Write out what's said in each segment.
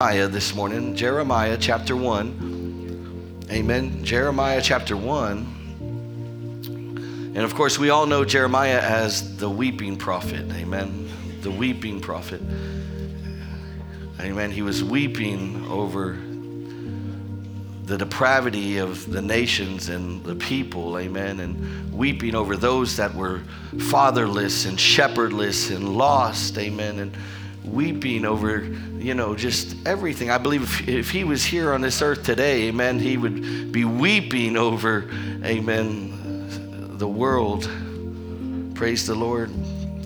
This morning, Jeremiah chapter 1. Amen. Jeremiah chapter 1. And of course, we all know Jeremiah as the weeping prophet. Amen. The weeping prophet. Amen. He was weeping over the depravity of the nations and the people. Amen. And weeping over those that were fatherless and shepherdless and lost. Amen. And weeping over, just everything. I believe if he was here on this earth today, amen, he would be weeping over, amen, the world. Praise the Lord.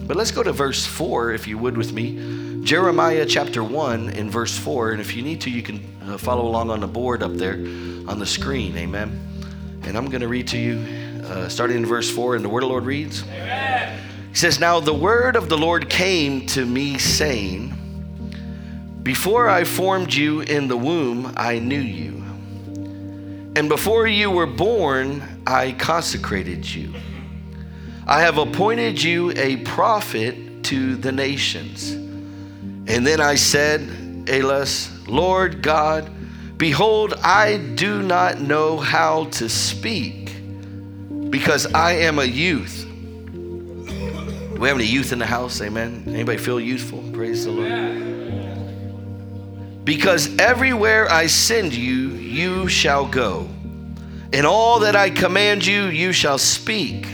But let's go to verse 4, if you would, with me. Jeremiah chapter 1 and verse 4. And if you need to, you can follow along on the board up there on the screen. Amen. And I'm going to read to you, starting in verse 4, and the word of the Lord reads. Amen. He says, now the word of the Lord came to me, saying, before I formed you in the womb, I knew you. And before you were born, I consecrated you. I have appointed you a prophet to the nations. And then I said, Alas, Lord God, behold, I do not know how to speak, because I am a youth. Do we have any youth in the house? Amen. Anybody feel youthful? Praise the Lord. Because everywhere I send you, you shall go. And all that I command you, you shall speak.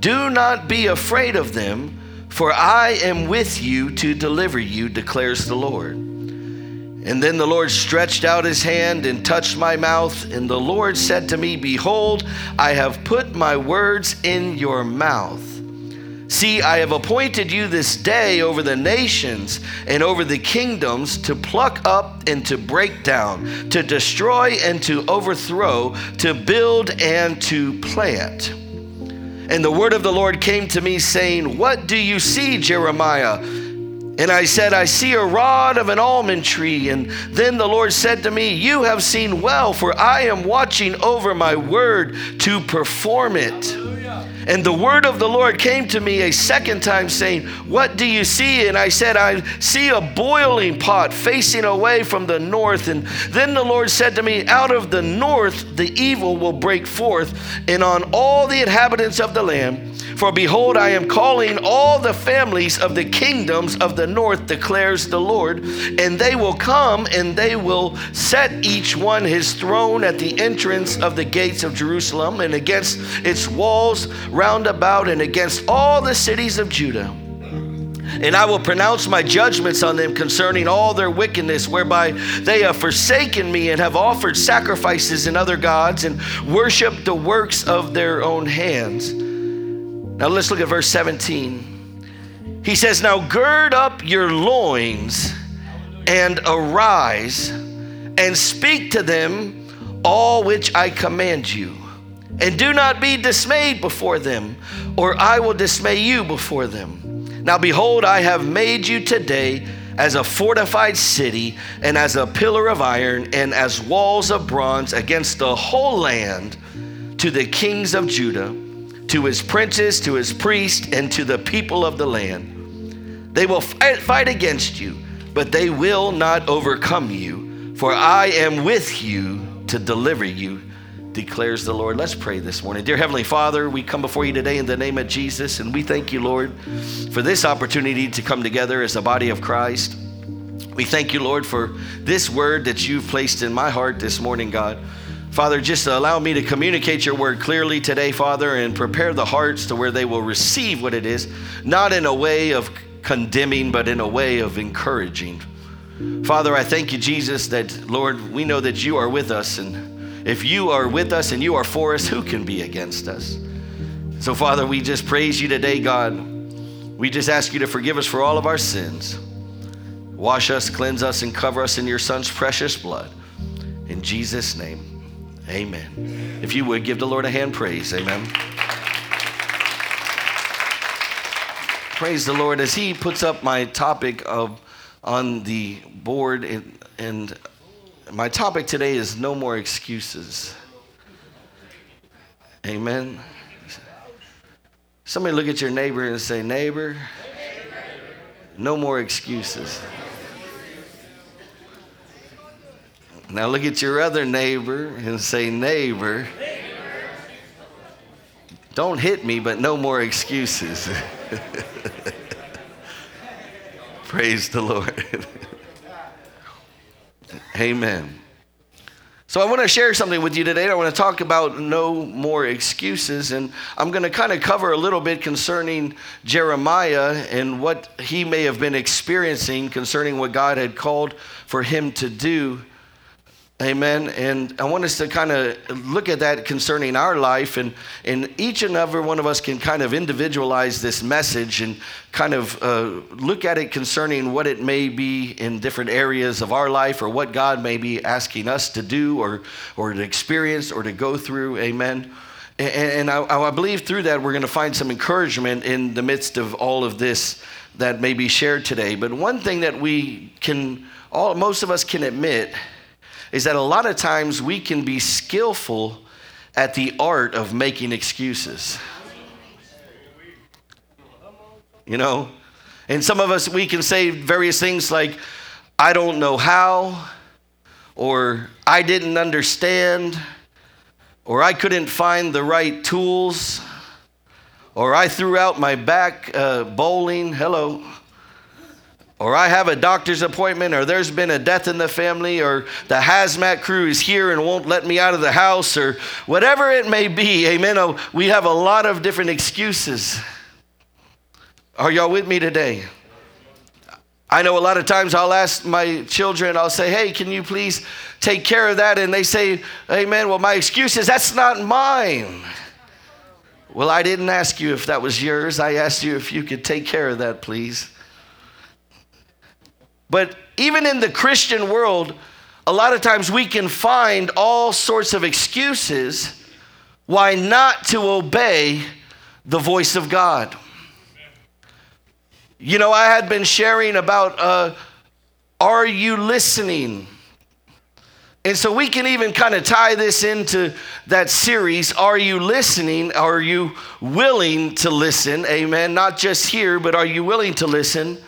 Do not be afraid of them, for I am with you to deliver you, declares the Lord. And then the Lord stretched out his hand and touched my mouth. And the Lord said to me, behold, I have put my words in your mouth. See, I have appointed you this day over the nations and over the kingdoms to pluck up and to break down, to destroy and to overthrow, to build and to plant. And the word of the Lord came to me, saying, what do you see, Jeremiah? And I said, I see a rod of an almond tree. And then the Lord said to me, you have seen well, for I am watching over my word to perform it. And the word of the Lord came to me a second time, saying, what do you see? And I said, I see a boiling pot facing away from the north. And then the Lord said to me, out of the north the evil will break forth, and on all the inhabitants of the land. For behold, I am calling all the families of the kingdoms of the north, declares the Lord. And they will come, and they will set each one his throne at the entrance of the gates of Jerusalem, and against its walls round about, and against all the cities of Judah. And I will pronounce my judgments on them concerning all their wickedness, whereby they have forsaken me and have offered sacrifices and other gods, and worshiped the works of their own hands. Now let's look at verse 17. He says, now gird up your loins and arise and speak to them all which I command you. And do not be dismayed before them, or I will dismay you before them. Now behold, I have made you today as a fortified city, and as a pillar of iron, and as walls of bronze against the whole land, to the kings of Judah, to his princes, to his priests, and to the people of the land. They will fight against you, but they will not overcome you, for I am with you to deliver you, declares the Lord. Let's pray this morning. Dear Heavenly Father, we come before you today in the name of Jesus, and we thank you, Lord, for this opportunity to come together as a body of Christ. We thank you, Lord, for this word that you've placed in my heart this morning, God. Father, just allow me to communicate your word clearly today, Father, and prepare the hearts to where they will receive what it is, not in a way of condemning, but in a way of encouraging. Father, I thank you, Jesus, that, Lord, we know that you are with us, and if you are with us and you are for us, who can be against us? So, Father, we just praise you today, God. We just ask you to forgive us for all of our sins. Wash us, cleanse us, and cover us in your Son's precious blood. In Jesus' name. Amen. If you would, give the Lord a hand praise. Amen. Praise the Lord. As he puts up my topic on the board, and my topic today is no more excuses. Amen. Somebody look at your neighbor and say, neighbor, no more excuses. Now look at your other neighbor and say, neighbor, don't hit me, but no more excuses. Praise the Lord. Amen. So I want to share something with you today. I want to talk about no more excuses, and I'm going to kind of cover a little bit concerning Jeremiah and what he may have been experiencing concerning what God had called for him to do. Amen. And I want us to kind of look at that concerning our life, and each and every one of us can kind of individualize this message and kind of look at it concerning what it may be in different areas of our life, or what God may be asking us to do or to experience or to go through. Amen. And I believe through that we're going to find some encouragement in the midst of all of this that may be shared today. But one thing that we can, most of us can admit, is that a lot of times we can be skillful at the art of making excuses. You know? And some of us, we can say various things like, I don't know how, or I didn't understand, or I couldn't find the right tools, or I threw out my back bowling. Hello. Or I have a doctor's appointment, or there's been a death in the family, or the hazmat crew is here and won't let me out of the house, or whatever it may be. Amen. Oh, we have a lot of different excuses. Are y'all with me today? I know a lot of times I'll ask my children, I'll say, hey, can you please take care of that? And they say, amen, well, my excuse is that's not mine. Well, I didn't ask you if that was yours. I asked you if you could take care of that, please. But even in the Christian world, a lot of times we can find all sorts of excuses why not to obey the voice of God. You know, I had been sharing about, are you listening? And so we can even kind of tie this into that series, are you listening? Are you willing to listen? Amen. Not just here, but are you willing to listen?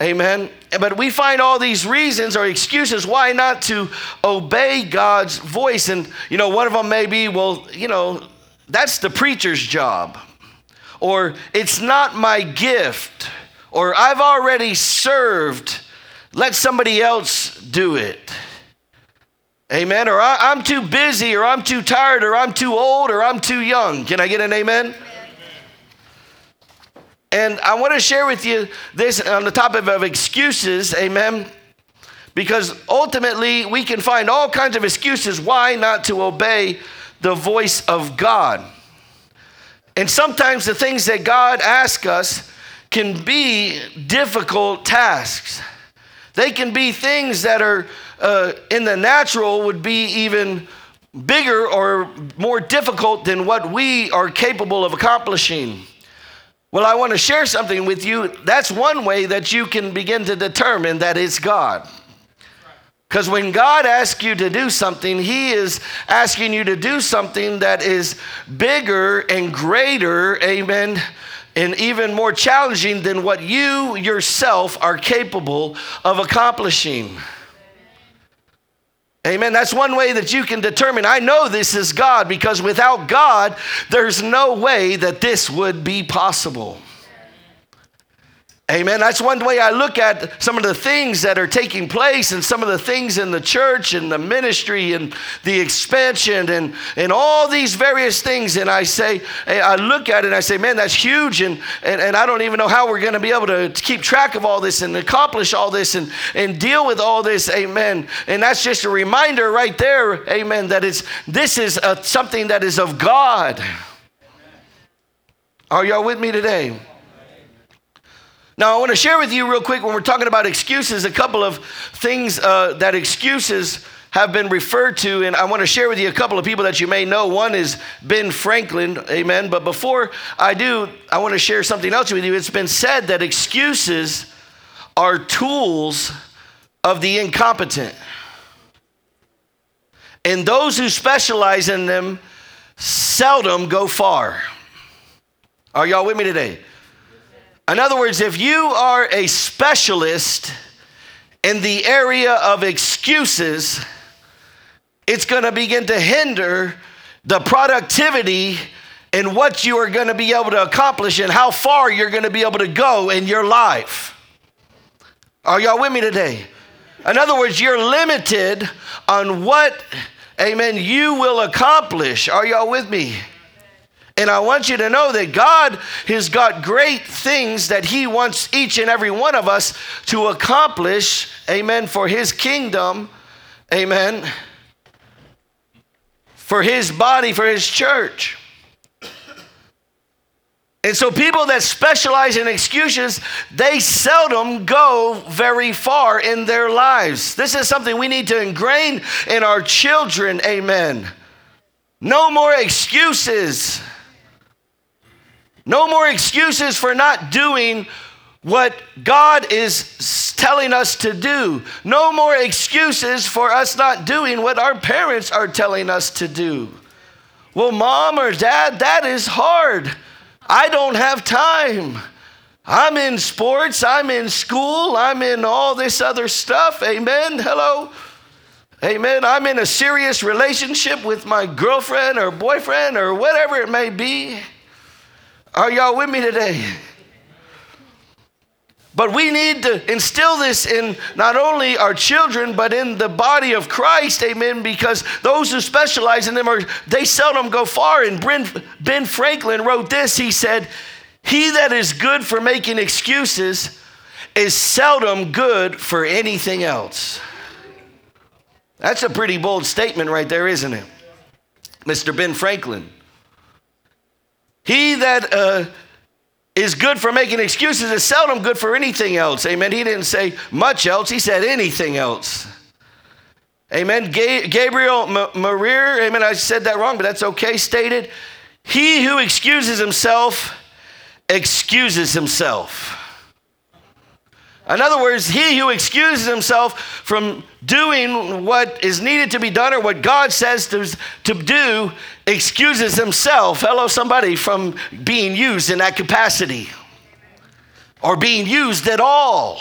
Amen. But we find all these reasons or excuses why not to obey God's voice. And, you know, one of them may be, well, you know, that's the preacher's job. Or it's not my gift. Or I've already served. Let somebody else do it. Amen. Or I'm too busy, or I'm too tired, or I'm too old, or I'm too young. Can I get an amen? And I want to share with you this on the topic of excuses, amen, because ultimately we can find all kinds of excuses why not to obey the voice of God. And sometimes the things that God asks us can be difficult tasks. They can be things that are in the natural would be even bigger or more difficult than what we are capable of accomplishing. Well, I want to share something with you. That's one way that you can begin to determine that it's God. Because when God asks you to do something, he is asking you to do something that is bigger and greater, amen, and even more challenging than what you yourself are capable of accomplishing. Amen. That's one way that you can determine, I know this is God, because without God, there's no way that this would be possible. Amen. That's one way I look at some of the things that are taking place and some of the things in the church and the ministry and the expansion and all these various things. And I say, I look at it and I say, man, that's huge. And I don't even know how we're going to be able to keep track of all this and accomplish all this and deal with all this. Amen. And that's just a reminder right there. Amen. That this is something that is of God. Are y'all with me today? Now, I want to share with you real quick when we're talking about excuses, a couple of things that excuses have been referred to. And I want to share with you a couple of people that you may know. One is Ben Franklin, amen. But before I do, I want to share something else with you. It's been said that excuses are tools of the incompetent. And those who specialize in them seldom go far. Are y'all with me today? In other words, if you are a specialist in the area of excuses, it's going to begin to hinder the productivity and what you are going to be able to accomplish and how far you're going to be able to go in your life. Are y'all with me today? In other words, you're limited on what, amen, you will accomplish. Are y'all with me? And I want you to know that God has got great things that he wants each and every one of us to accomplish, amen, for his kingdom, amen, for his body, for his church. And so people that specialize in excuses, they seldom go very far in their lives. This is something we need to ingrain in our children, amen. No more excuses. No more excuses for not doing what God is telling us to do. No more excuses for us not doing what our parents are telling us to do. Well, mom or dad, that is hard. I don't have time. I'm in sports. I'm in school. I'm in all this other stuff. Amen. Hello. Amen. I'm in a serious relationship with my girlfriend or boyfriend or whatever it may be. Are y'all with me today? But we need to instill this in not only our children, but in the body of Christ, amen, because those who specialize in them, they seldom go far. And Ben Franklin wrote this. He said, "He that is good for making excuses is seldom good for anything else." That's a pretty bold statement right there, isn't it? Mr. Ben Franklin. He that is good for making excuses is seldom good for anything else. Amen. He didn't say much else. He said anything else. Amen. Gabriel Marir, amen, I said that wrong, but that's okay, stated, "He who excuses himself, excuses himself." In other words, he who excuses himself from doing what is needed to be done or what God says to do excuses himself, hello somebody, from being used in that capacity or being used at all.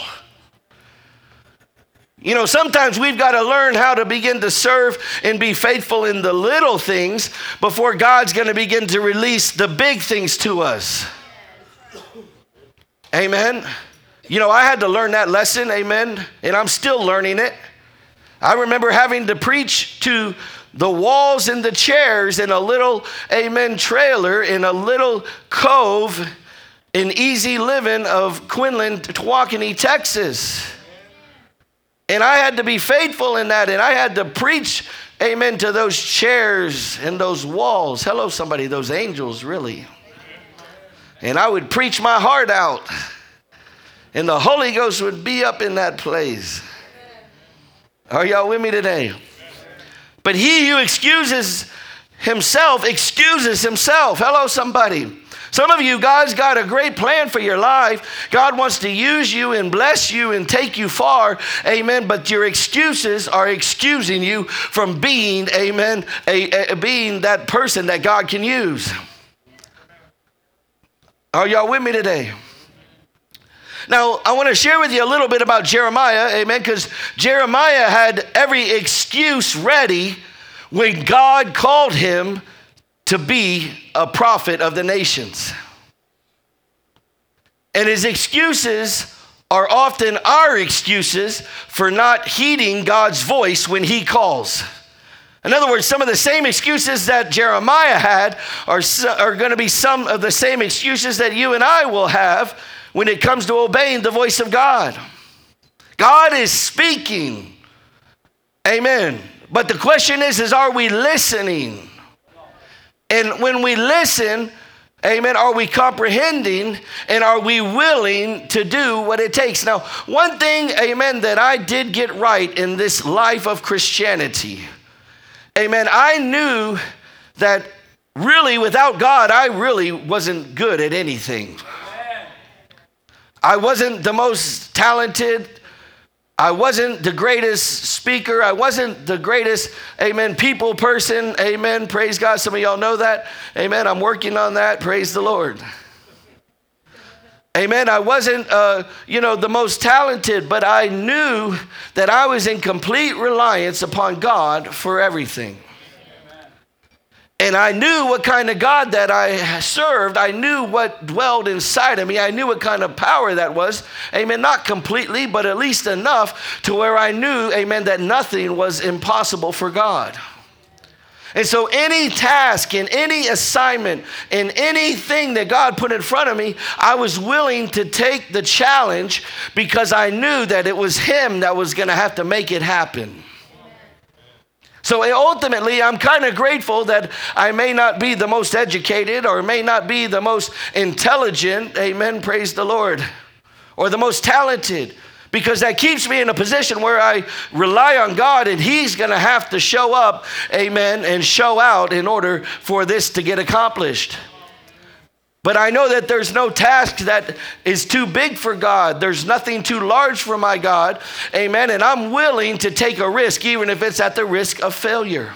You know, sometimes we've got to learn how to begin to serve and be faithful in the little things before God's going to begin to release the big things to us. Amen. You know, I had to learn that lesson, amen, and I'm still learning it. I remember having to preach to the walls and the chairs in a little, amen, trailer in a little cove in Easy Living of Quinlan, Tawakoni, Texas. And I had to be faithful in that, and I had to preach, amen, to those chairs and those walls. Hello, somebody, those angels, really. And I would preach my heart out. And the Holy Ghost would be up in that place. Are y'all with me today? But he who excuses himself. Hello, somebody. Some of you guys got a great plan for your life. God wants to use you and bless you and take you far. Amen. But your excuses are excusing you from being, amen, being that person that God can use. Are y'all with me today? Now, I want to share with you a little bit about Jeremiah, amen, because Jeremiah had every excuse ready when God called him to be a prophet of the nations. And his excuses are often our excuses for not heeding God's voice when he calls. In other words, some of the same excuses that Jeremiah had are going to be some of the same excuses that you and I will have when it comes to obeying the voice of God. God is speaking. Amen. But the question is are we listening? And when we listen, amen, are we comprehending and are we willing to do what it takes? Now, one thing, amen, that I did get right in this life of Christianity, amen, I knew that really without God, I really wasn't good at anything. I wasn't the most talented. I wasn't the greatest speaker. I wasn't the greatest, amen, people person. Amen. Praise God. Some of y'all know that. Amen. I'm working on that. Praise the Lord. Amen. I wasn't, the most talented, but I knew that I was in complete reliance upon God for everything. Amen. And I knew what kind of God that I served. I knew what dwelled inside of me. I knew what kind of power that was. Amen. Not completely, but at least enough to where I knew, amen, that nothing was impossible for God. And so any task and any assignment and anything that God put in front of me, I was willing to take the challenge because I knew that it was Him that was going to have to make it happen. So ultimately, I'm kind of grateful that I may not be the most educated or may not be the most intelligent, amen, praise the Lord, or the most talented, because that keeps me in a position where I rely on God and He's going to have to show up, amen, and show out in order for this to get accomplished. But I know that there's no task that is too big for God. There's nothing too large for my God, amen, and I'm willing to take a risk even if it's at the risk of failure.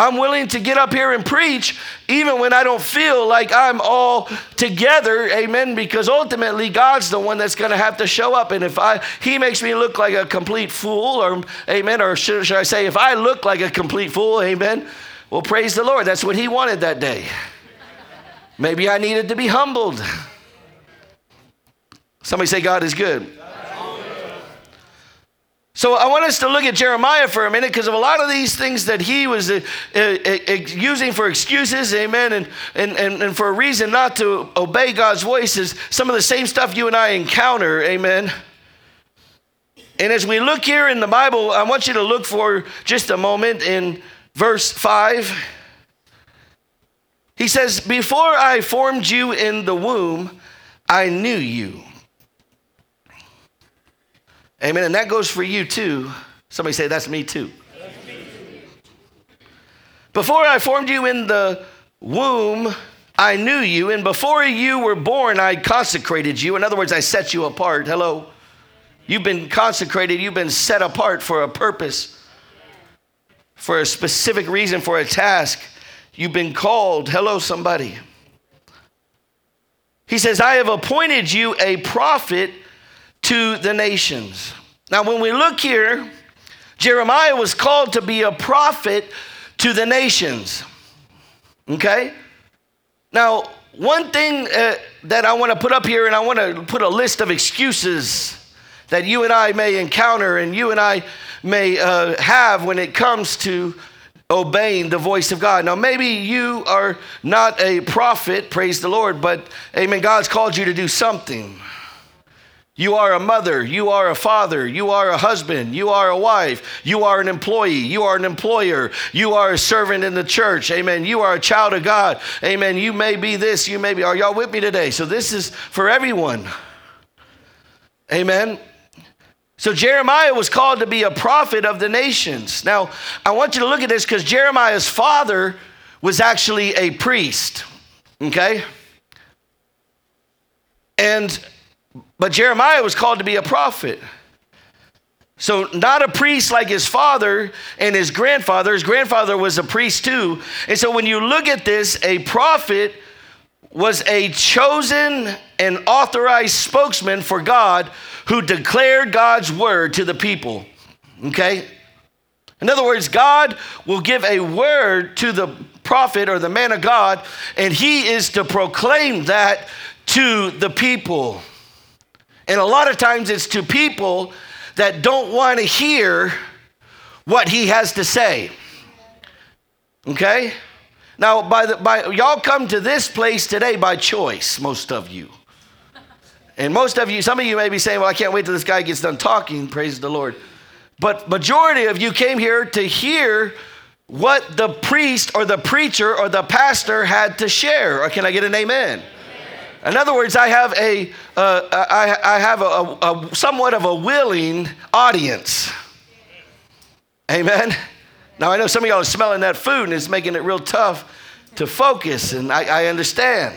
I'm willing to get up here and preach even when I don't feel like I'm all together, amen, because ultimately God's the one that's going to have to show up. And if He makes me look like a complete fool, or amen, or should I say if I look like a complete fool, amen, well, praise the Lord. That's what He wanted that day. Maybe I needed to be humbled. Somebody say God is good. So I want us to look at Jeremiah for a minute because of a lot of these things that he was using for excuses, amen, and for a reason not to obey God's voice is some of the same stuff you and I encounter, amen. And as we look here in the Bible, I want you to look for just a moment in verse 5. He says, "Before I formed you in the womb, I knew you." Amen. And that goes for you too. Somebody say, that's me too. That's me too. Before I formed you in the womb, I knew you. And before you were born, I consecrated you. In other words, I set you apart. Hello. You've been consecrated. You've been set apart for a purpose, for a specific reason, for a task. You've been called. Hello, somebody. He says, I have appointed you a prophet to the nations. Now, when we look here, Jeremiah was called to be a prophet to the nations. Okay? Now, one thing that I want to put up here, and I want to put a list of excuses that you and I may encounter and you and I may have when it comes to obeying the voice of God. Now, maybe you are not a prophet, praise the Lord, but, amen, God's called you to do something. You are a mother, you are a father, you are a husband, you are a wife, you are an employee, you are an employer, you are a servant in the church, amen. You are a child of God, amen. You may be this, you may be, are y'all with me today? So this is for everyone, amen. So Jeremiah was called to be a prophet of the nations. Now, I want you to look at this because Jeremiah's father was actually a priest, okay? But Jeremiah was called to be a prophet. So not a priest like his father and his grandfather. His grandfather was a priest too. And so when you look at this, a prophet was a chosen and authorized spokesman for God who declared God's word to the people. Okay? In other words, God will give a word to the prophet or the man of God, and he is to proclaim that to the people. And a lot of times it's to people that don't want to hear what he has to say. Okay? Now, y'all come to this place today by choice, most of you. And most of you, some of you may be saying, well, I can't wait till this guy gets done talking, praise the Lord. But majority of you came here to hear what the priest or the preacher or the pastor had to share. Or can I get an amen? In other words, I have a somewhat of a willing audience. Amen? Now, I know some of y'all are smelling that food, and it's making it real tough to focus, and I understand.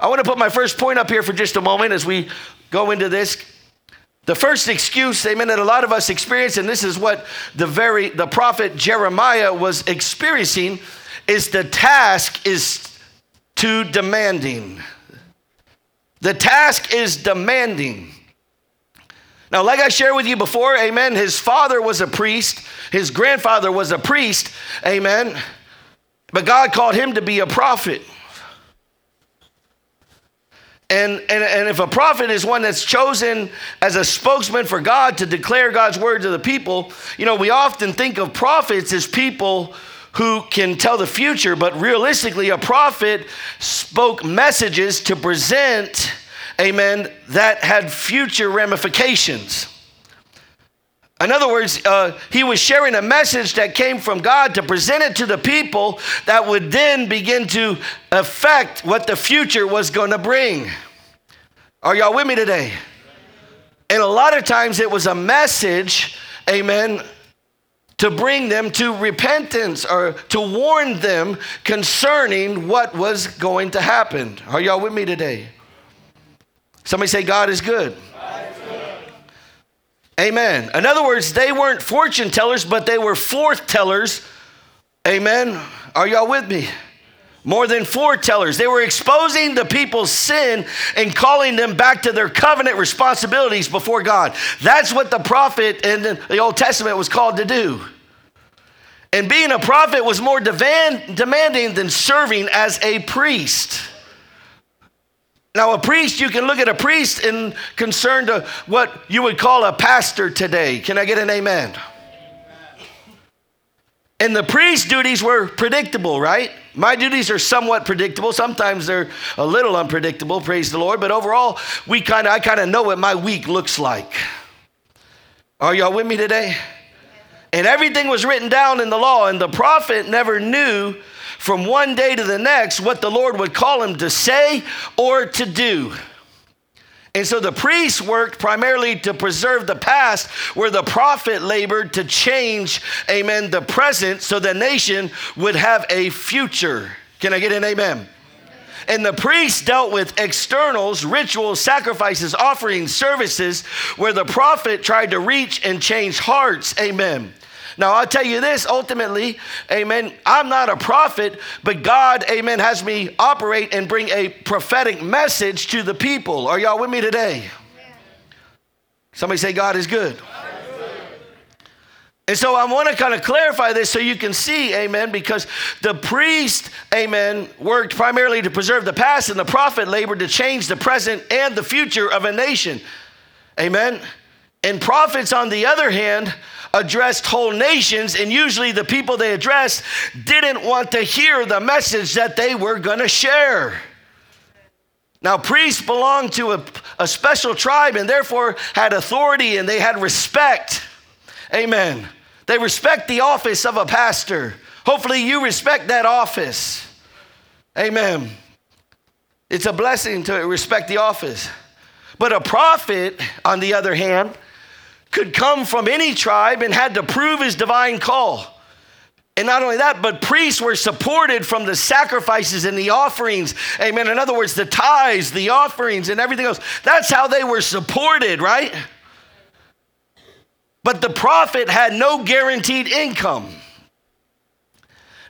I want to put my first point up here for just a moment as we go into this. The first excuse, amen, that a lot of us experience, and this is what the prophet Jeremiah was experiencing, is the task is too demanding. The task is demanding. Now, like I shared with you before, amen, his father was a priest. His grandfather was a priest, amen. But God called him to be a prophet. And if a prophet is one that's chosen as a spokesman for God to declare God's word to the people, you know, we often think of prophets as people who can tell the future, but realistically, a prophet spoke messages to present, amen, that had future ramifications. In other words, he was sharing a message that came from God to present it to the people that would then begin to affect what the future was going to bring. Are y'all with me today? And a lot of times it was a message, amen, to bring them to repentance or to warn them concerning what was going to happen. Are y'all with me today? Somebody say, God is good. Amen. In other words, they weren't fortune tellers, but they were foretellers. Amen. Are y'all with me? More than foretellers. They were exposing the people's sin and calling them back to their covenant responsibilities before God. That's what the prophet in the Old Testament was called to do. And being a prophet was more demanding than serving as a priest. Now, a priest, you can look at a priest in concern to what you would call a pastor today. Can I get an amen? And the priest's duties were predictable, right? My duties are somewhat predictable. Sometimes they're a little unpredictable, praise the Lord. But overall, I kind of know what my week looks like. Are y'all with me today? And everything was written down in the law, and the prophet never knew from one day to the next what the Lord would call him to say or to do. And so the priest worked primarily to preserve the past, where the prophet labored to change, amen, the present so the nation would have a future. Can I get an amen? And the priest dealt with externals, rituals, sacrifices, offerings, services, where the prophet tried to reach and change hearts, amen. Now, I'll tell you this, ultimately, amen, I'm not a prophet, but God, amen, has me operate and bring a prophetic message to the people. Are y'all with me today? Yeah. Somebody say, God is good. And so I want to kind of clarify this so you can see, amen, because the priest, amen, worked primarily to preserve the past, and the prophet labored to change the present and the future of a nation, amen. And prophets, on the other hand, addressed whole nations, and usually the people they addressed didn't want to hear the message that they were going to share. Now, priests belonged to a special tribe and therefore had authority, and they had respect. Amen. They respect the office of a pastor. Hopefully you respect that office. Amen. It's a blessing to respect the office. But a prophet, on the other hand, could come from any tribe and had to prove his divine call. And not only that, but priests were supported from the sacrifices and the offerings. Amen. In other words, the tithes, the offerings, and everything else. That's how they were supported, right? But the prophet had no guaranteed income.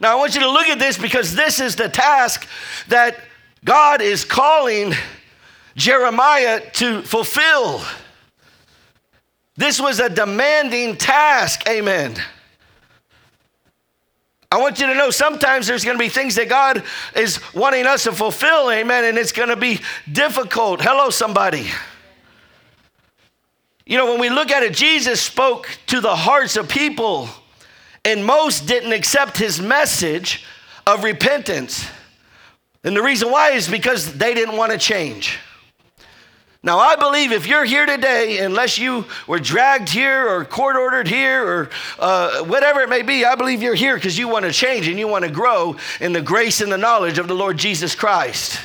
Now, I want you to look at this, because this is the task that God is calling Jeremiah to fulfill. This was a demanding task, amen. I want you to know sometimes there's going to be things that God is wanting us to fulfill, amen, and it's going to be difficult. Hello, somebody. You know, when we look at it, Jesus spoke to the hearts of people, and most didn't accept his message of repentance. And the reason why is because they didn't want to change. Now, I believe if you're here today, unless you were dragged here or court-ordered here or whatever it may be, I believe you're here because you want to change and you want to grow in the grace and the knowledge of the Lord Jesus Christ.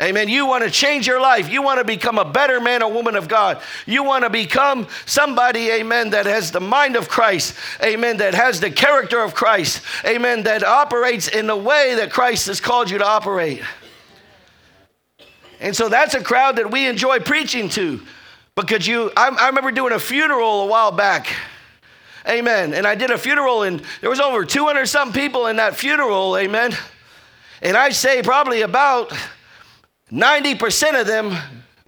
Amen. Amen. You want to change your life. You want to become a better man or woman of God. You want to become somebody, amen, that has the mind of Christ. Amen, that has the character of Christ. Amen, that operates in the way that Christ has called you to operate. And so that's a crowd that we enjoy preaching to. Because I remember doing a funeral a while back. Amen. And I did a funeral, and there was over 200-something people in that funeral. Amen. And I say probably about 90% of them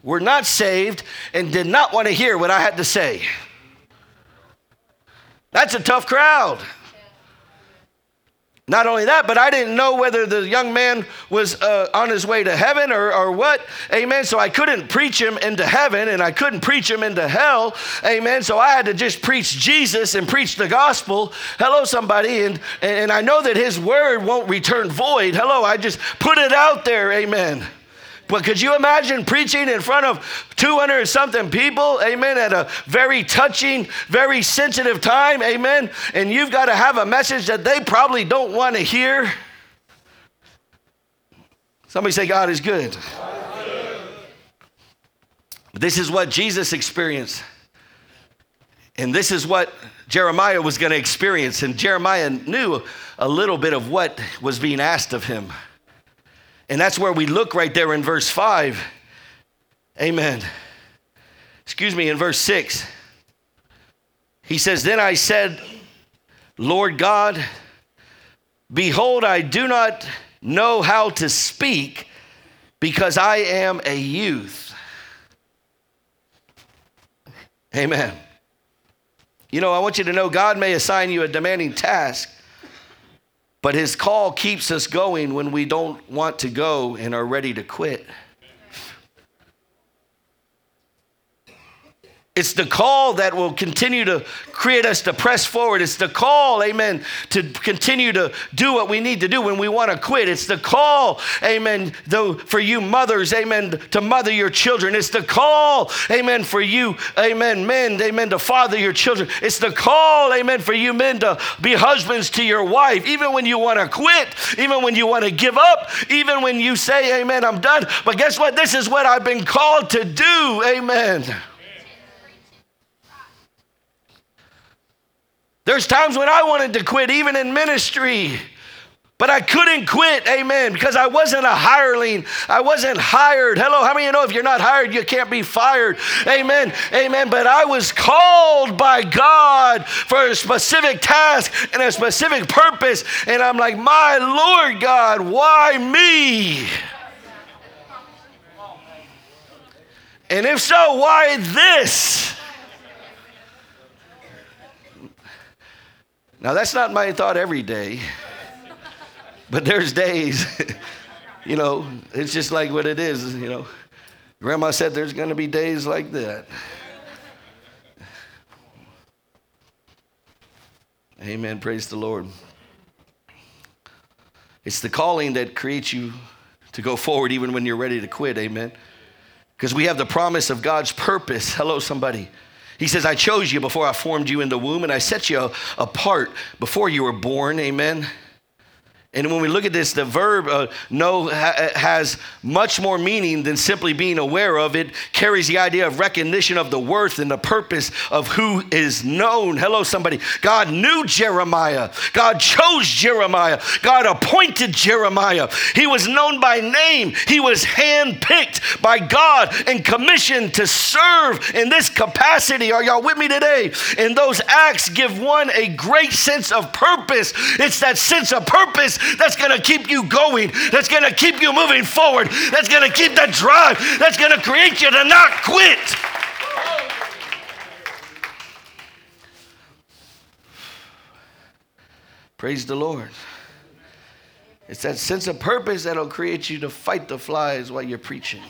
were not saved and did not want to hear what I had to say. That's a tough crowd. Not only that, but I didn't know whether the young man was on his way to heaven or what. Amen. So I couldn't preach him into heaven and I couldn't preach him into hell. Amen. So I had to just preach Jesus and preach the gospel. Hello, somebody. And I know that his word won't return void. Hello. I just put it out there. Amen. But could you imagine preaching in front of 200 and something people, amen, at a very touching, very sensitive time, amen, and you've got to have a message that they probably don't want to hear? Somebody say, God is good. God is good. This is what Jesus experienced, and this is what Jeremiah was going to experience, and Jeremiah knew a little bit of what was being asked of him. And that's where we look right there in verse 5. Amen. Excuse me, in verse 6. He says, "Then I said, Lord God, behold, I do not know how to speak because I am a youth." Amen. You know, I want you to know God may assign you a demanding task, but his call keeps us going when we don't want to go and are ready to quit. It's the call that will continue to create us to press forward. It's the call, amen, to continue to do what we need to do when we want to quit. It's the call, amen, though, for you mothers, amen, to mother your children. It's the call, amen, for you, amen, men, amen, to father your children. It's the call, amen, for you men to be husbands to your wife, even when you want to quit, even when you want to give up, even when you say, amen, I'm done. But guess what? This is what I've been called to do, amen. There's times when I wanted to quit, even in ministry, but I couldn't quit, amen, because I wasn't a hireling. I wasn't hired. Hello, how many of you know if you're not hired, you can't be fired? Amen, amen. But I was called by God for a specific task and a specific purpose, and I'm like, my Lord God, why me? And if so, why this? Now, that's not my thought every day, but there's days, you know, it's just like what it is, you know. Grandma said there's going to be days like that. Amen. Praise the Lord. It's the calling that creates you to go forward even when you're ready to quit. Amen. Because we have the promise of God's purpose. Hello, somebody. He says, I chose you before I formed you in the womb, and I set you apart before you were born. Amen. And when we look at this, the verb know has much more meaning than simply being aware of. It carries the idea of recognition of the worth and the purpose of who is known. Hello, somebody. God knew Jeremiah. God chose Jeremiah. God appointed Jeremiah. He was known by name. He was handpicked by God and commissioned to serve in this capacity. Are y'all with me today? And those acts give one a great sense of purpose. It's that sense of purpose that's going to keep you going, that's going to keep you moving forward, that's going to keep that drive, that's going to create you to not quit. Praise the Lord. It's that sense of purpose that'll create you to fight the flies while you're preaching.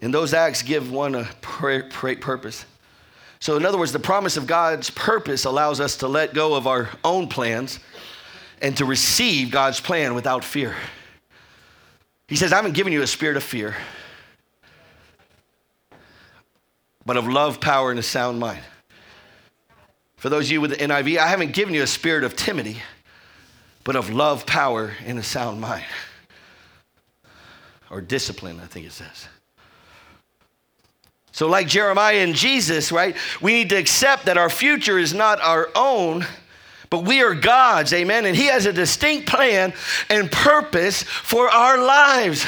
And those acts give one a purpose. So in other words, the promise of God's purpose allows us to let go of our own plans and to receive God's plan without fear. He says, I haven't given you a spirit of fear, but of love, power, and a sound mind. For those of you with the NIV, I haven't given you a spirit of timidity, but of love, power, and a sound mind. Or discipline, I think it says. So like Jeremiah and Jesus, right, we need to accept that our future is not our own, but we are God's, amen? And he has a distinct plan and purpose for our lives.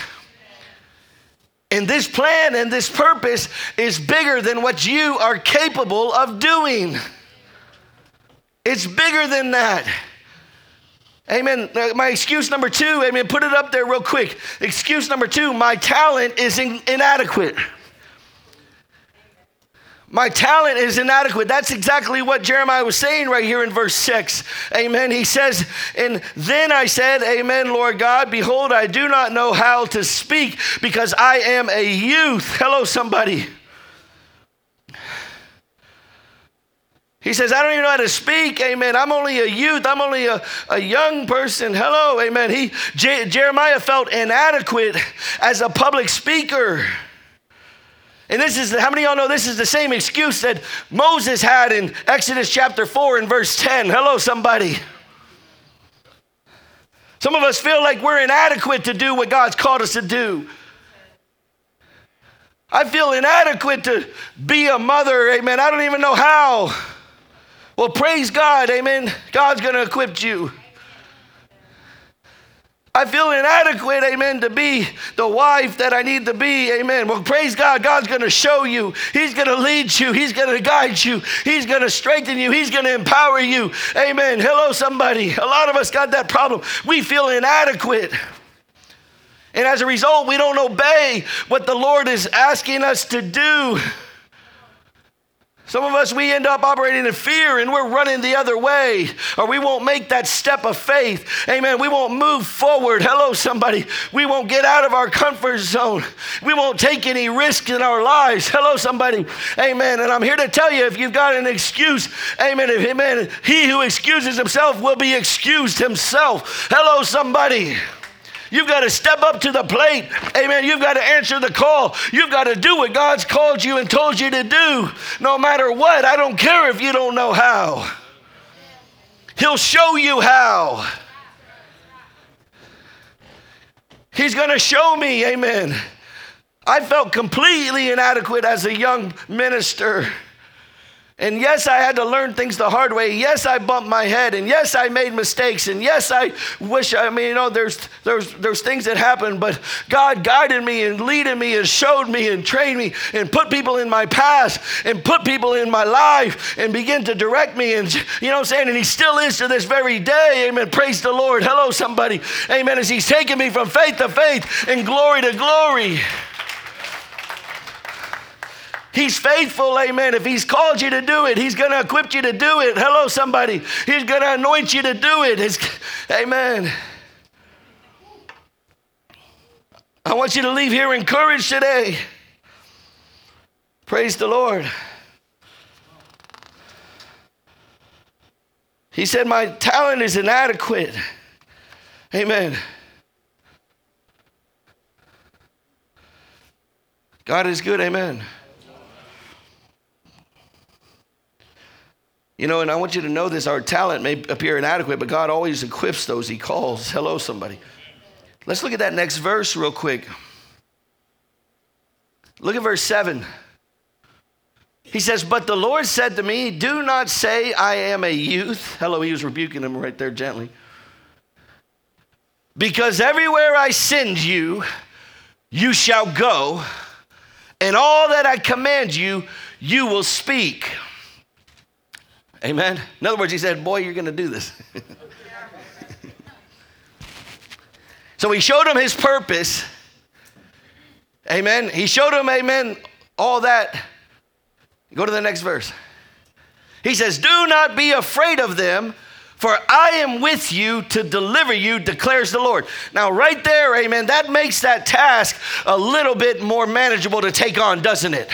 And this plan and this purpose is bigger than what you are capable of doing. It's bigger than that. Amen. My excuse number two, amen, put it up there real quick. Excuse number two, my talent is inadequate. My talent is inadequate. That's exactly what Jeremiah was saying right here in verse 6. Amen. He says, and then I said, amen, Lord God, behold, I do not know how to speak because I am a youth. Hello, somebody. He says, I don't even know how to speak, amen. I'm only a youth. I'm only a young person. Hello, amen. Jeremiah felt inadequate as a public speaker. And this is, how many of y'all know this is the same excuse that Moses had in Exodus chapter 4 and verse 10. Hello, somebody. Some of us feel like we're inadequate to do what God's called us to do. I feel inadequate to be a mother, amen. I don't even know how. Well, praise God, amen. God's going to equip you. I feel inadequate, amen, to be the wife that I need to be, amen. Well, praise God, God's going to show you. He's going to lead you. He's going to guide you. He's going to strengthen you. He's going to empower you, amen. Hello, somebody. A lot of us got that problem. We feel inadequate. And as a result, we don't obey what the Lord is asking us to do. Some of us, we end up operating in fear and we're running the other way, or we won't make that step of faith. Amen. We won't move forward. Hello, somebody. We won't get out of our comfort zone. We won't take any risk in our lives. Hello, somebody. Amen. And I'm here to tell you, if you've got an excuse, amen, amen, he who excuses himself will be excused himself. Hello, somebody. You've got to step up to the plate. Amen. You've got to answer the call. You've got to do what God's called you and told you to do. No matter what, I don't care if you don't know how. He'll show you how. He's going to show me. Amen. I felt completely inadequate as a young minister. And yes, I had to learn things the hard way. Yes, I bumped my head. And yes, I made mistakes. And yes, there's things that happened, but God guided me and leaded me and showed me and trained me and put people in my past and put people in my life and began to direct me. And you know what I'm saying? And he still is to this very day. Amen. Praise the Lord. Hello, somebody. Amen. As he's taking me from faith to faith and glory to glory. He's faithful, amen. If he's called you to do it, he's going to equip you to do it. Hello, somebody. He's going to anoint you to do it. Amen. I want you to leave here encouraged today. Praise the Lord. He said, my talent is inadequate. Amen. God is good, amen. You know, and I want you to know this, our talent may appear inadequate, but God always equips those he calls. Hello, somebody. Let's look at that next verse real quick. Look at verse 7. He says, but the Lord said to me, do not say I am a youth. Hello, he was rebuking him right there gently. Because everywhere I send you, you shall go, and all that I command you, you will speak. Amen. In other words, he said, boy, you're going to do this. So he showed him his purpose. Amen. He showed him, amen, all that. Go to the next verse. He says, do not be afraid of them, for I am with you to deliver you, declares the Lord. Now, right there, amen, that makes that task a little bit more manageable to take on, doesn't it?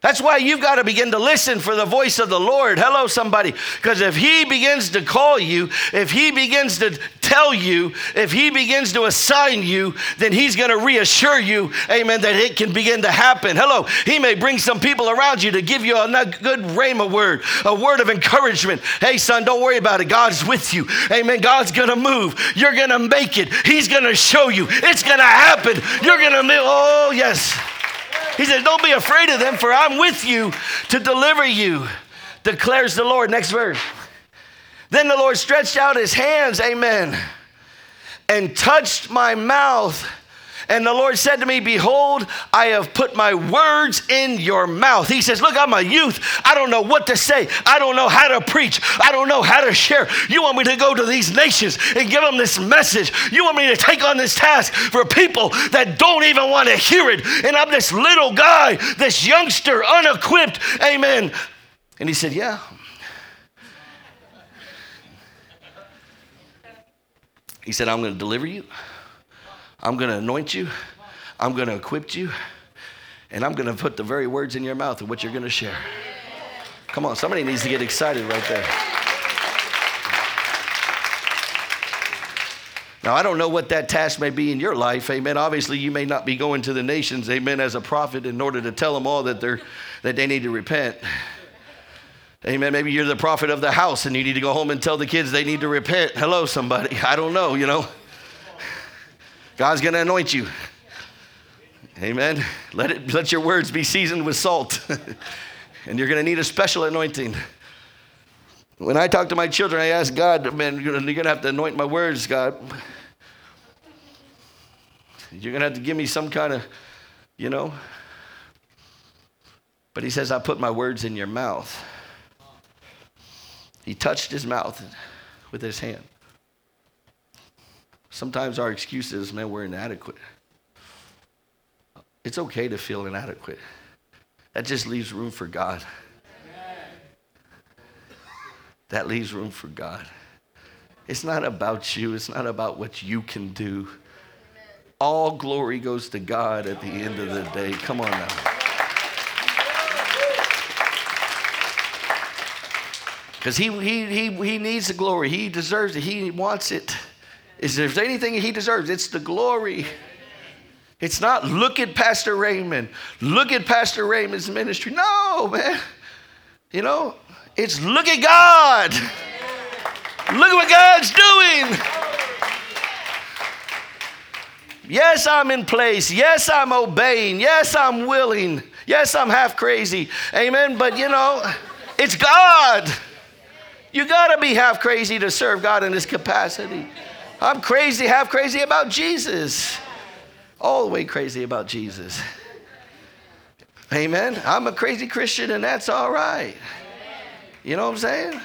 That's why you've got to begin to listen for the voice of the Lord. Hello, somebody. Because if he begins to call you, if he begins to tell you, if he begins to assign you, then he's going to reassure you, amen, that it can begin to happen. Hello. He may bring some people around you to give you a good rhema word, a word of encouragement. Hey, son, don't worry about it. God's with you. Amen. God's going to move. You're going to make it. He's going to show you. It's going to happen. You're going to move. Oh, yes. He says, don't be afraid of them, for I'm with you to deliver you, declares the Lord. Next verse. Then the Lord stretched out his hands, amen, and touched my mouth, And the Lord said to me, behold, I have put my words in your mouth. He says, look, I'm a youth. I don't know what to say. I don't know how to preach. I don't know how to share. You want me to go to these nations and give them this message? You want me to take on this task for people that don't even want to hear it? And I'm this little guy, this youngster, unequipped. Amen. And he said, yeah. He said, I'm going to deliver you. I'm going to anoint you. I'm going to equip you. And I'm going to put the very words in your mouth of what you're going to share. Come on, somebody needs to get excited right there. Now, I don't know what that task may be in your life, amen. Obviously, you may not be going to the nations, amen, as a prophet in order to tell them all that they need to repent. Amen. Maybe you're the prophet of the house and you need to go home and tell the kids they need to repent. Hello, somebody. I don't know, you know. God's going to anoint you. Amen. Let your words be seasoned with salt. And you're going to need a special anointing. When I talk to my children, I ask God, man, you're going to have to anoint my words, God. You're going to have to give me some kind of, you know. But he says, I put my words in your mouth. He touched his mouth with his hand. Sometimes our excuse is, man, we're inadequate. It's okay to feel inadequate. That just leaves room for God. That leaves room for God. It's not about you. It's not about what you can do. All glory goes to God at the end of the day. Come on now. Because he needs the glory. He deserves it. He wants it. If there's anything he deserves, it's the glory. It's not, look at Pastor Raymond. Look at Pastor Raymond's ministry. No, man. You know, it's look at God. Look at what God's doing. Yes, I'm in place. Yes, I'm obeying. Yes, I'm willing. Yes, I'm half crazy. Amen. But, you know, it's God. You got to be half crazy to serve God in this capacity. I'm crazy, half crazy about Jesus. All the way crazy about Jesus. Amen. I'm a crazy Christian and that's all right. You know what I'm saying?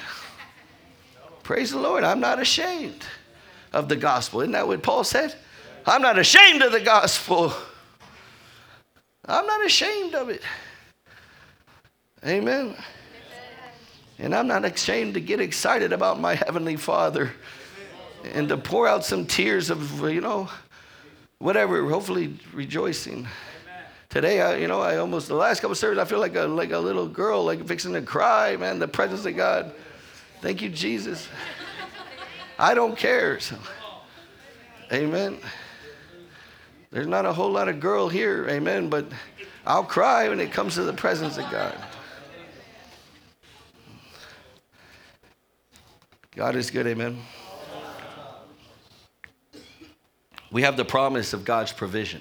Praise the Lord. I'm not ashamed of the gospel. Isn't that what Paul said? I'm not ashamed of the gospel. I'm not ashamed of it. Amen. And I'm not ashamed to get excited about my Heavenly Father and to pour out some tears of, you know, whatever, hopefully rejoicing. Amen. Today, I almost, the last couple of services, I feel like a little girl, like fixing to cry, man, the presence of God. Thank you, Jesus. I don't care. So. Amen. There's not a whole lot of girl here, amen, but I'll cry when it comes to the presence of God. God is good, amen. We have the promise of God's provision.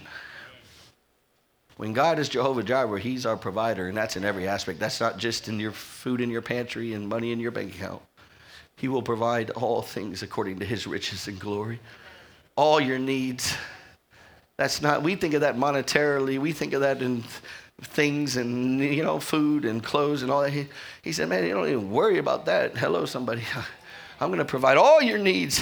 When God is Jehovah Jireh, he's our provider, and that's in every aspect. That's not just in your food in your pantry and money in your bank account. He will provide all things according to his riches and glory. All your needs. That's not, we think of that monetarily. We think of that in things and, you know, food and clothes and all that. He said, man, you don't even worry about that. Hello, somebody. I'm going to provide all your needs.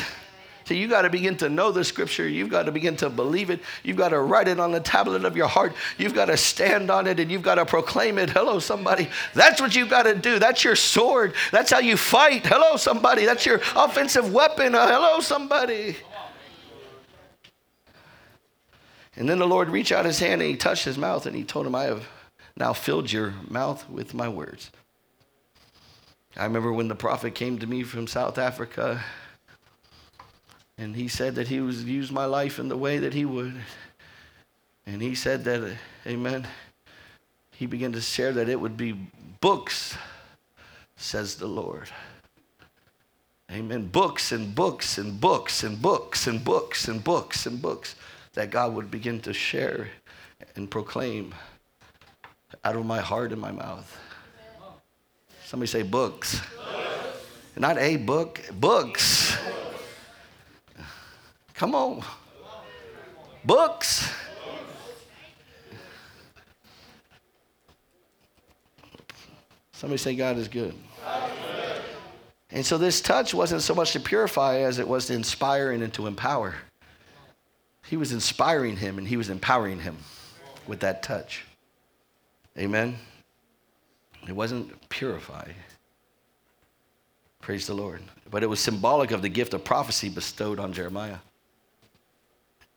So you got to begin to know the scripture. You've got to begin to believe it. You've got to write it on the tablet of your heart. You've got to stand on it and you've got to proclaim it. Hello, somebody. That's what you've got to do. That's your sword. That's how you fight. Hello, somebody. That's your offensive weapon. Hello, somebody. And then the Lord reached out his hand and he touched his mouth and he told him, I have now filled your mouth with my words. I remember when the prophet came to me from South Africa and he said that he was used my life in the way that he would. And he said that, amen, he began to share that it would be books, says the Lord. Amen. Books and books and books and books and books and books and books. That God would begin to share and proclaim out of my heart and my mouth. Somebody say books. Books. Not a book, books. Come on. Books. Somebody say, God is good. God is good. And so this touch wasn't so much to purify as it was to inspire and to empower. He was inspiring him and he was empowering him with that touch. Amen. It wasn't purify. Praise the Lord. But it was symbolic of the gift of prophecy bestowed on Jeremiah.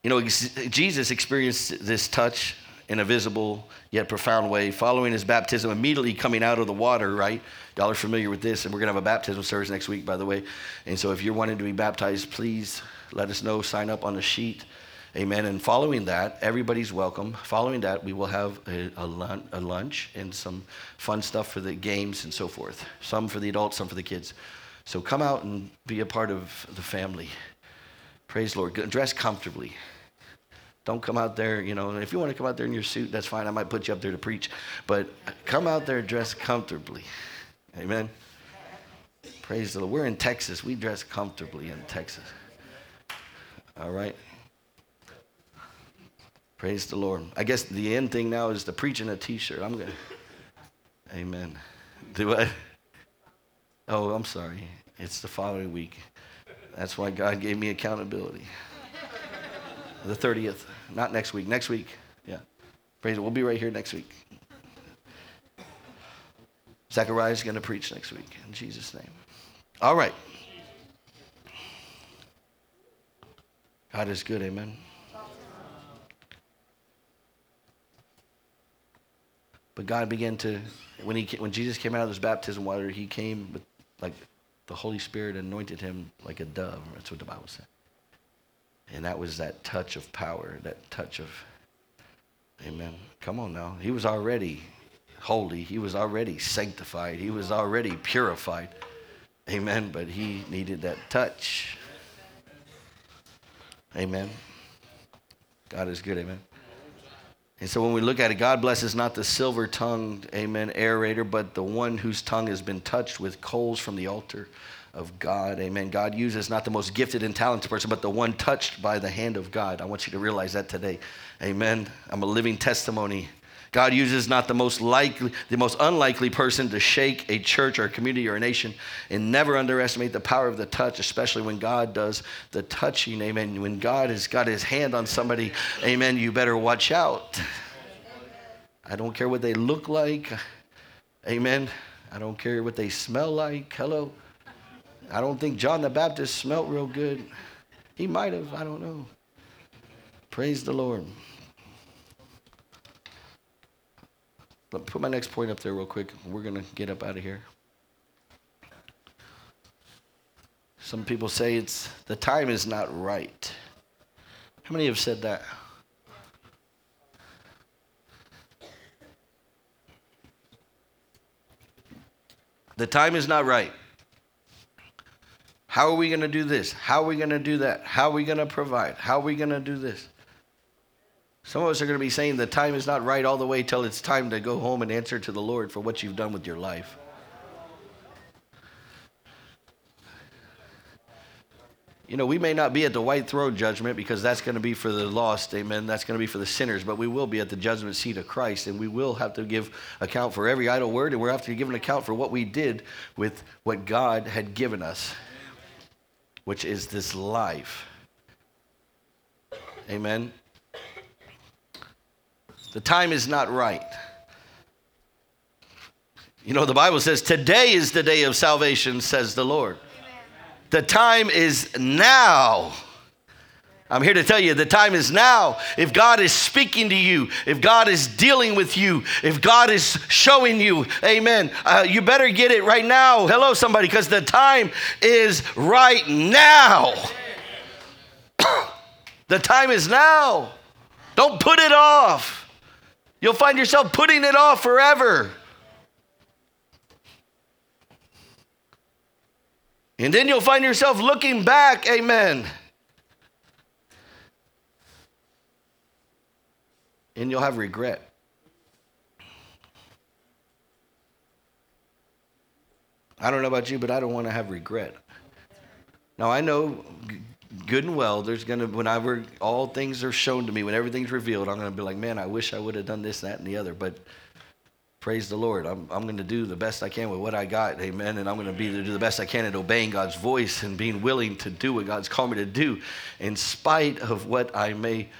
You know, Jesus experienced this touch in a visible yet profound way following his baptism, immediately coming out of the water, right? Y'all are familiar with this, and we're going to have a baptism service next week, by the way. And so if you're wanting to be baptized, please let us know. Sign up on the sheet. Amen. And following that, everybody's welcome. Following that, we will have a lunch and some fun stuff for the games and so forth. Some for the adults, some for the kids. So come out and be a part of the family. Praise the Lord. Dress comfortably. Don't come out there, you know, if you want to come out there in your suit, that's fine. I might put you up there to preach. But come out there dressed comfortably. Amen. Praise the Lord. We're in Texas. We dress comfortably in Texas. All right. Praise the Lord. I guess the end thing now is the preaching a t-shirt. I'm going to. Amen. Do I? Oh, I'm sorry. It's the following week. That's why God gave me accountability. The 30th. Not next week. Next week. Yeah. Praise it. We'll be right here next week. Zechariah's going to preach next week in Jesus' name. All right. God is good. Amen. But God began to, when Jesus came out of this baptism water, he came with, like, the Holy Spirit anointed him like a dove. That's what the Bible said. And that was that touch of power, that touch of, amen. Come on now. He was already holy. He was already sanctified. He was already purified. Amen. But he needed that touch. Amen. God is good. Amen. And so when we look at it, God blesses not the silver-tongued, amen, aerator, but the one whose tongue has been touched with coals from the altar of God, amen. God uses not the most gifted and talented person, but the one touched by the hand of God. I want you to realize that today, amen. I'm a living testimony. God uses not the most likely, the most unlikely person to shake a church or a community or a nation, and never underestimate the power of the touch, especially when God does the touching, amen. When God has got his hand on somebody, amen, you better watch out. I don't care what they look like, amen. I don't care what they smell like, hello. I don't think John the Baptist smelled real good. He might have, I don't know. Praise the Lord. Put my next point up there real quick. We're going to get up out of here. Some people say it's the time is not right. How many have said that? The time is not right. How are we going to do this? How are we going to do that? How are we going to provide? How are we going to do this? Some of us are going to be saying the time is not right all the way till it's time to go home and answer to the Lord for what you've done with your life. You know, we may not be at the white throne judgment because that's going to be for the lost, amen. That's going to be for the sinners, but we will be at the judgment seat of Christ, and we will have to give account for every idle word, and we'll have to give an account for what we did with what God had given us, which is this life. Amen. The time is not right. You know, the Bible says, today is the day of salvation, says the Lord. Amen. The time is now. I'm here to tell you, the time is now. If God is speaking to you, if God is dealing with you, if God is showing you, amen, you better get it right now. Hello, somebody, because the time is right now. The time is now. Don't put it off. You'll find yourself putting it off forever. And then you'll find yourself looking back, amen. And you'll have regret. I don't know about you, but I don't want to have regret. Now, I know good and well, there's going to, whenever all things are shown to me, when everything's revealed, I'm going to be like, man, I wish I would have done this, that, and the other. But Praise the Lord. I'm going to do the best I can with what I got. Amen. And I'm going to do the best I can at obeying God's voice and being willing to do what God's called me to do in spite of what I may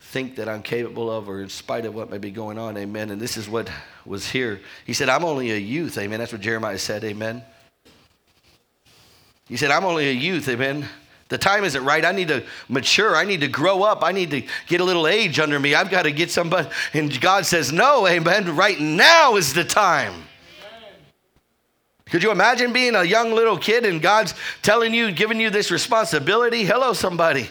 think that I'm capable of or in spite of what may be going on. Amen. And this is what was here. He said, I'm only a youth. Amen. That's what Jeremiah said. Amen. He said, I'm only a youth. Amen. The time isn't right. I need to mature. I need to grow up. I need to get a little age under me. I've got to get somebody. And God says, no, amen. Right now is the time. Amen. Could you imagine being a young little kid and God's telling you, giving you this responsibility? Hello, somebody.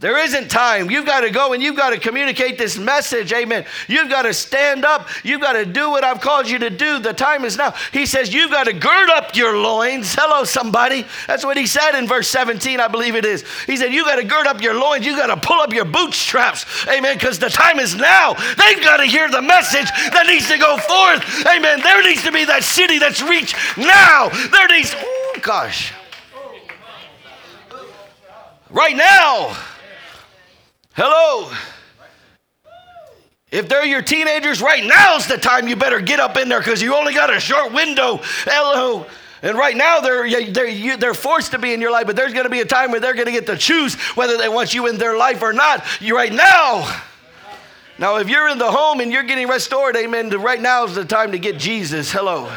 There isn't time. You've got to go and you've got to communicate this message. Amen. You've got to stand up. You've got to do what I've called you to do. The time is now. He says, you've got to gird up your loins. Hello, somebody. That's what he said in verse 17, I believe it is. He said, you've got to gird up your loins. You've got to pull up your bootstraps. Amen. Because the time is now. They've got to hear the message that needs to go forth. Amen. There needs to be that city that's reached now. There needs, oh gosh. Right now. Hello. If they're your teenagers, right now's the time you better get up in there because you only got a short window. Hello. And right now they're forced to be in your life, but there's going to be a time where they're going to get to choose whether they want you in their life or not. You right now. Now, if you're in the home and you're getting restored, amen, right now is the time to get Jesus. Hello.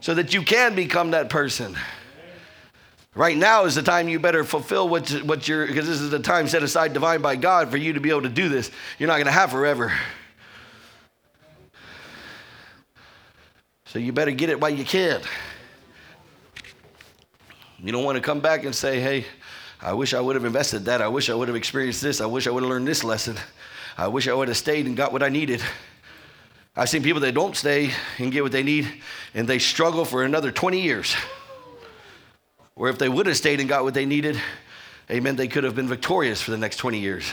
So that you can become that person. Right now is the time you better fulfill what you're, because this is the time set aside divine by God for you to be able to do this. You're not going to have forever. So you better get it while you can. You don't want to come back and say, hey, I wish I would have invested that. I wish I would have experienced this. I wish I would have learned this lesson. I wish I would have stayed and got what I needed. I've seen people that don't stay and get what they need, and they struggle for another 20 years. Or if they would have stayed and got what they needed, amen, they could have been victorious for the next 20 years.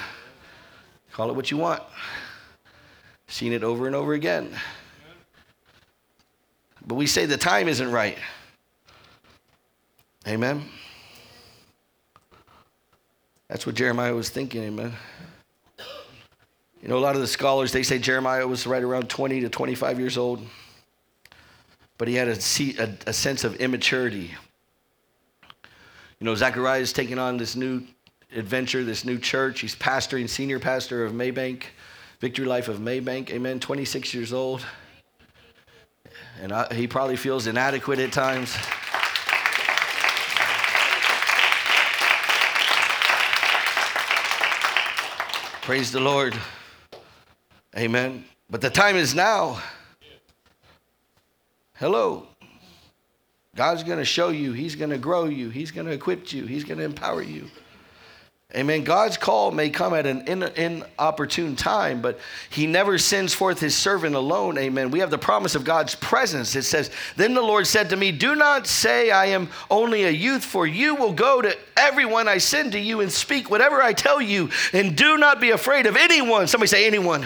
Call it what you want. Seen it over and over again. But we say the time isn't right. Amen. That's what Jeremiah was thinking, amen. You know, a lot of the scholars, they say Jeremiah was right around 20 to 25 years old. But he had a sense of immaturity. You know, Zechariah is taking on this new adventure, this new church. He's pastoring, senior pastor of Maybank, Victory Life of Maybank. Amen. 26 years old. And he probably feels inadequate at times. Praise the Lord. Amen. But the time is now. Hello. God's going to show you. He's going to grow you. He's going to equip you. He's going to empower you. Amen. God's call may come at an inopportune time, but he never sends forth his servant alone. Amen. We have the promise of God's presence. It says, then the Lord said to me, do not say I am only a youth, for you will go to everyone I send to you and speak whatever I tell you, and do not be afraid of anyone. Somebody say anyone.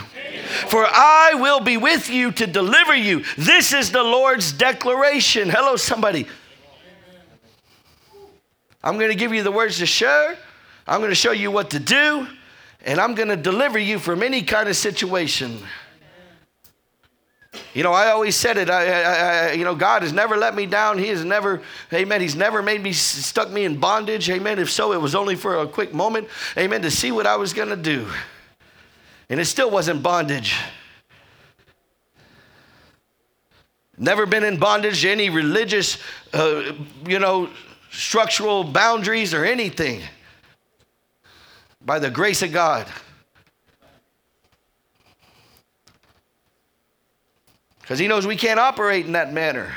For I will be with you to deliver you. This is the Lord's declaration. Hello, somebody. I'm going to give you the words to share. I'm going to show you what to do, and I'm going to deliver you from any kind of situation. You know, I always said it. I God has never let me down. He has never, amen, he's never made me, stuck me in bondage. Amen. If so, it was only for a quick moment, amen, to see what I was going to do. And it still wasn't bondage. Never been in bondage to any religious, structural boundaries or anything. By the grace of God. Because he knows we can't operate in that manner.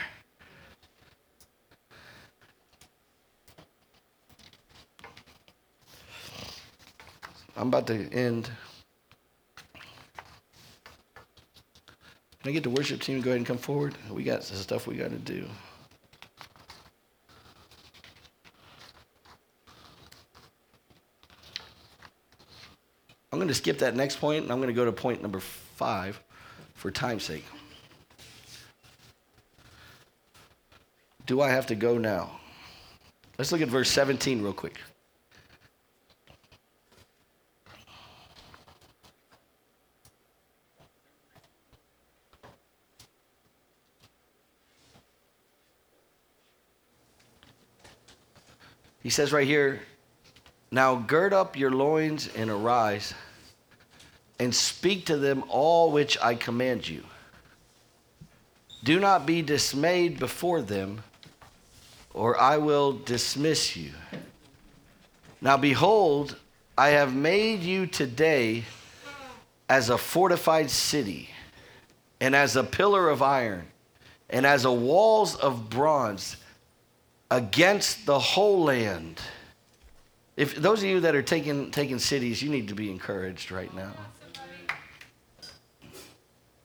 I'm about to end. Can I get the worship team to go ahead and come forward? We got some stuff we got to do. I'm going to skip that next point, and I'm going to go to point number 5 for time's sake. Do I have to go now? Let's look at verse 17 real quick. He says right here, now gird up your loins and arise and speak to them all which I command you. Do not be dismayed before them, or I will dismiss you. Now behold, I have made you today as a fortified city, and as a pillar of iron, and as a walls of bronze against the whole land. If those of you that are taking cities, you need to be encouraged right now.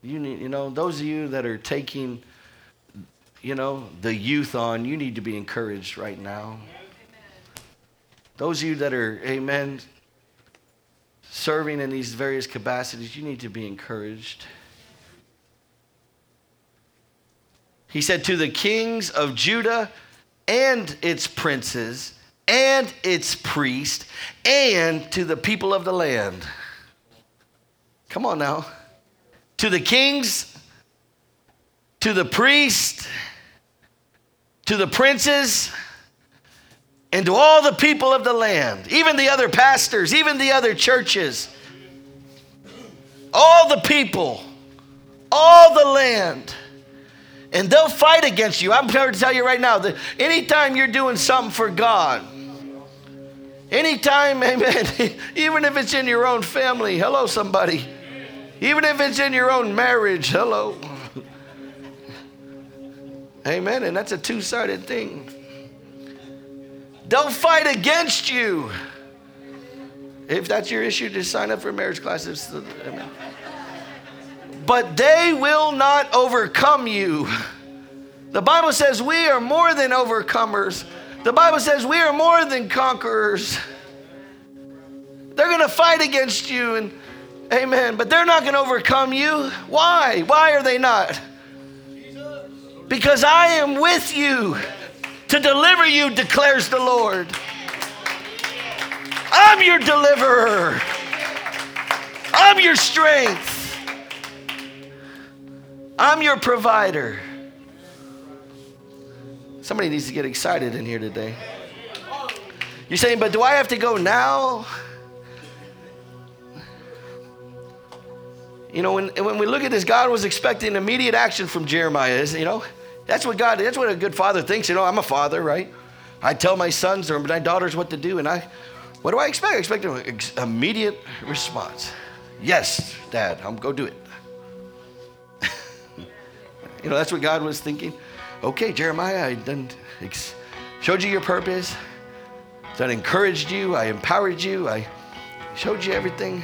Those of you that are taking, the youth on, you need to be encouraged right now. Those of you that are, amen, serving in these various capacities, you need to be encouraged. He said, to the kings of Judah and its princes and its priests and to the people of the land. Come on now. To the kings, to the priests, to the princes, and to all the people of the land, even the other pastors, even the other churches, all the people, all the land. And they'll fight against you. I'm here to tell you right now that anytime you're doing something for God, anytime, amen, even if it's in your own family, hello, somebody. Even if it's in your own marriage, hello. Amen, and that's a two-sided thing. They'll fight against you. If that's your issue, just sign up for marriage classes. Amen. But they will not overcome you. The Bible says we are more than overcomers. The Bible says we are more than conquerors. They're going to fight against you, and amen, but they're not going to overcome you. Why? Why are they not? Because I am with you to deliver you, declares the Lord. I'm your deliverer. I'm your strength. I'm your provider. Somebody needs to get excited in here today. You're saying, but do I have to go now? When we look at this, God was expecting immediate action from Jeremiah. That's what a good father thinks. I'm a father, right? I tell my sons or my daughters what to do, and what do I expect? I expect an immediate response. Yes, Dad, I'm go do it. That's what God was thinking. Okay, Jeremiah, I done showed you your purpose. Done encouraged you. I empowered you. I showed you everything.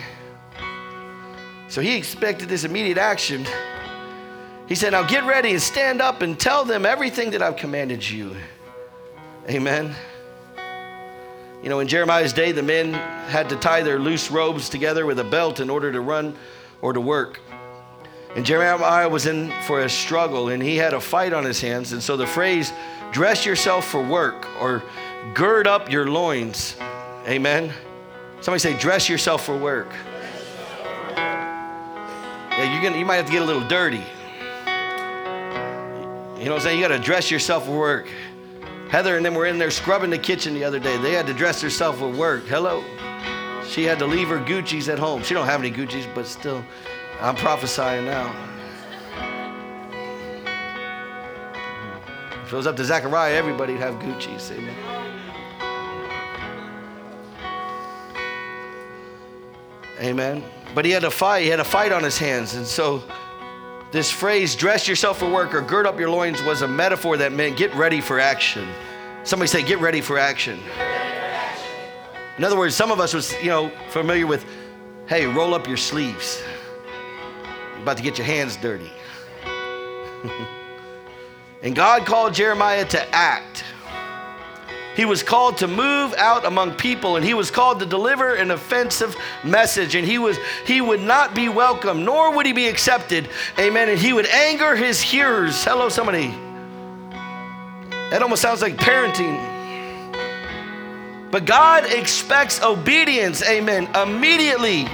So he expected this immediate action. He said, now get ready and stand up and tell them everything that I've commanded you. Amen. In Jeremiah's day, the men had to tie their loose robes together with a belt in order to run or to work. And Jeremiah was in for a struggle, and he had a fight on his hands. And so the phrase, dress yourself for work, or gird up your loins. Amen. Somebody say, dress yourself for work. Yeah, you might have to get a little dirty. You know what I'm saying? You got to dress yourself for work. Heather and them were in there scrubbing the kitchen the other day. They had to dress herself for work. Hello. She had to leave her Gucci's at home. She don't have any Gucci's, but still, I'm prophesying now. If it was up to Zechariah, everybody'd have Gucci's. Amen. Amen. But he had a fight. He had a fight on his hands. And so this phrase, dress yourself for work or gird up your loins, was a metaphor that meant get ready for action. Somebody say, get ready for action. In other words, some of us was, familiar with, hey, roll up your sleeves. About to get your hands dirty. And God called Jeremiah to act. He was called to move out among people, and he was called to deliver an offensive message, and he would not be welcome, nor would he be accepted. Amen. And he would anger his hearers. Hello, somebody. That almost sounds like parenting. But God expects obedience, amen, immediately.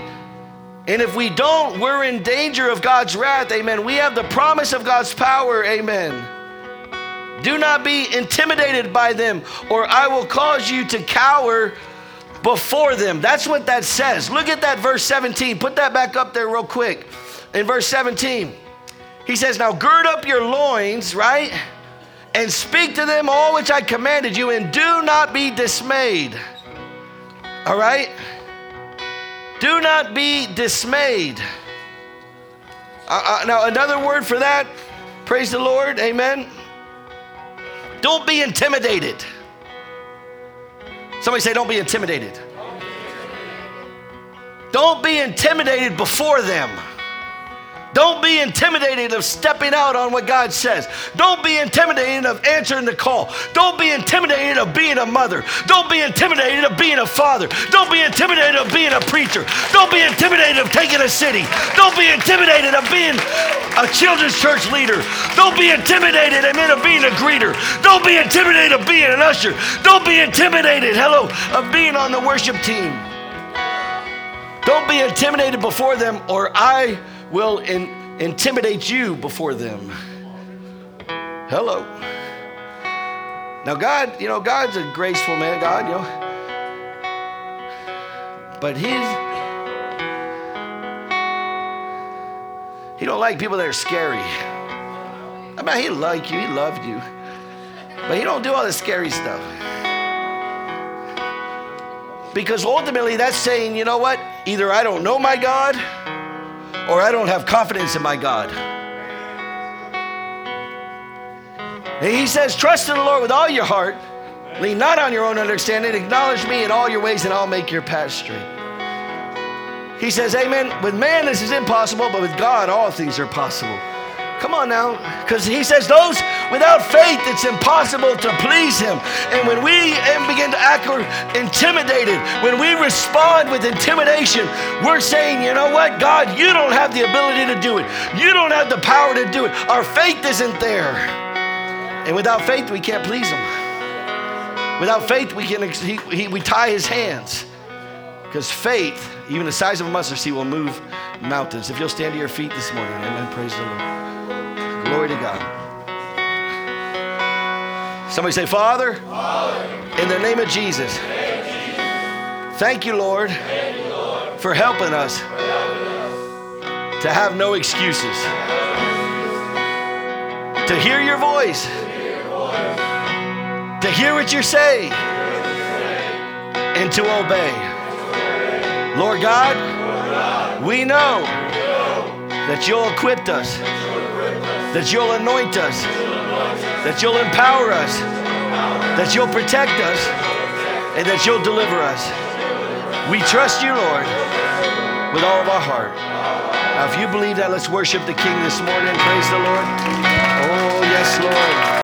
And if we don't, we're in danger of God's wrath, amen. We have the promise of God's power, amen. Do not be intimidated by them, or I will cause you to cower before them. That's what that says. Look at that verse 17. Put that back up there real quick. In verse 17, he says, now gird up your loins, right? And speak to them all which I commanded you, and do not be dismayed. All right? Do not be dismayed. Now, another word for that, praise the Lord, amen. Don't be intimidated. Somebody say, don't be intimidated. Don't be intimidated before them. Don't be intimidated of stepping out on what God says. Don't be intimidated of answering the call. Don't be intimidated of being a mother. Don't be intimidated of being a father. Don't be intimidated of being a preacher. Don't be intimidated of taking a city. Don't be intimidated of being a children's church leader. Don't be intimidated, amen, of being a greeter. Don't be intimidated of being an usher. Don't be intimidated, hello, of being on the worship team. Don't be intimidated before them, or I will intimidate you before them. Hello. Now God, you know, God's a graceful man, God, you know. But He don't like people that are scary. I mean, He liked you, He loved you. But He don't do all this scary stuff. Because ultimately that's saying, you know what? Either I don't know my God, or I don't have confidence in my God. And He says, trust in the Lord with all your heart. Lean not on your own understanding. Acknowledge me in all your ways, and I'll make your path straight. He says, amen. With man, this is impossible, but with God, all things are possible. Come on now. Because He says, those without faith, it's impossible to please Him. And when we begin to act intimidated, when we respond with intimidation, we're saying, you know what, God, you don't have the ability to do it. You don't have the power to do it. Our faith isn't there. And without faith, we can't please Him. Without faith, we tie His hands. Because faith, even the size of a mustard seed, will move mountains. If you'll stand to your feet this morning, amen, praise the Lord. Glory to God. Somebody say, Father, in the name of Jesus, thank you, Lord, for helping us to have no excuses, to hear your voice, to hear what you say, and to obey. Lord God, we know that you'll equip us, that you'll anoint us, that you'll empower us, that you'll protect us, and that you'll deliver us. We trust you, Lord, with all of our heart. Now, if you believe that, let's worship the King this morning. Praise the Lord. Oh, yes, Lord.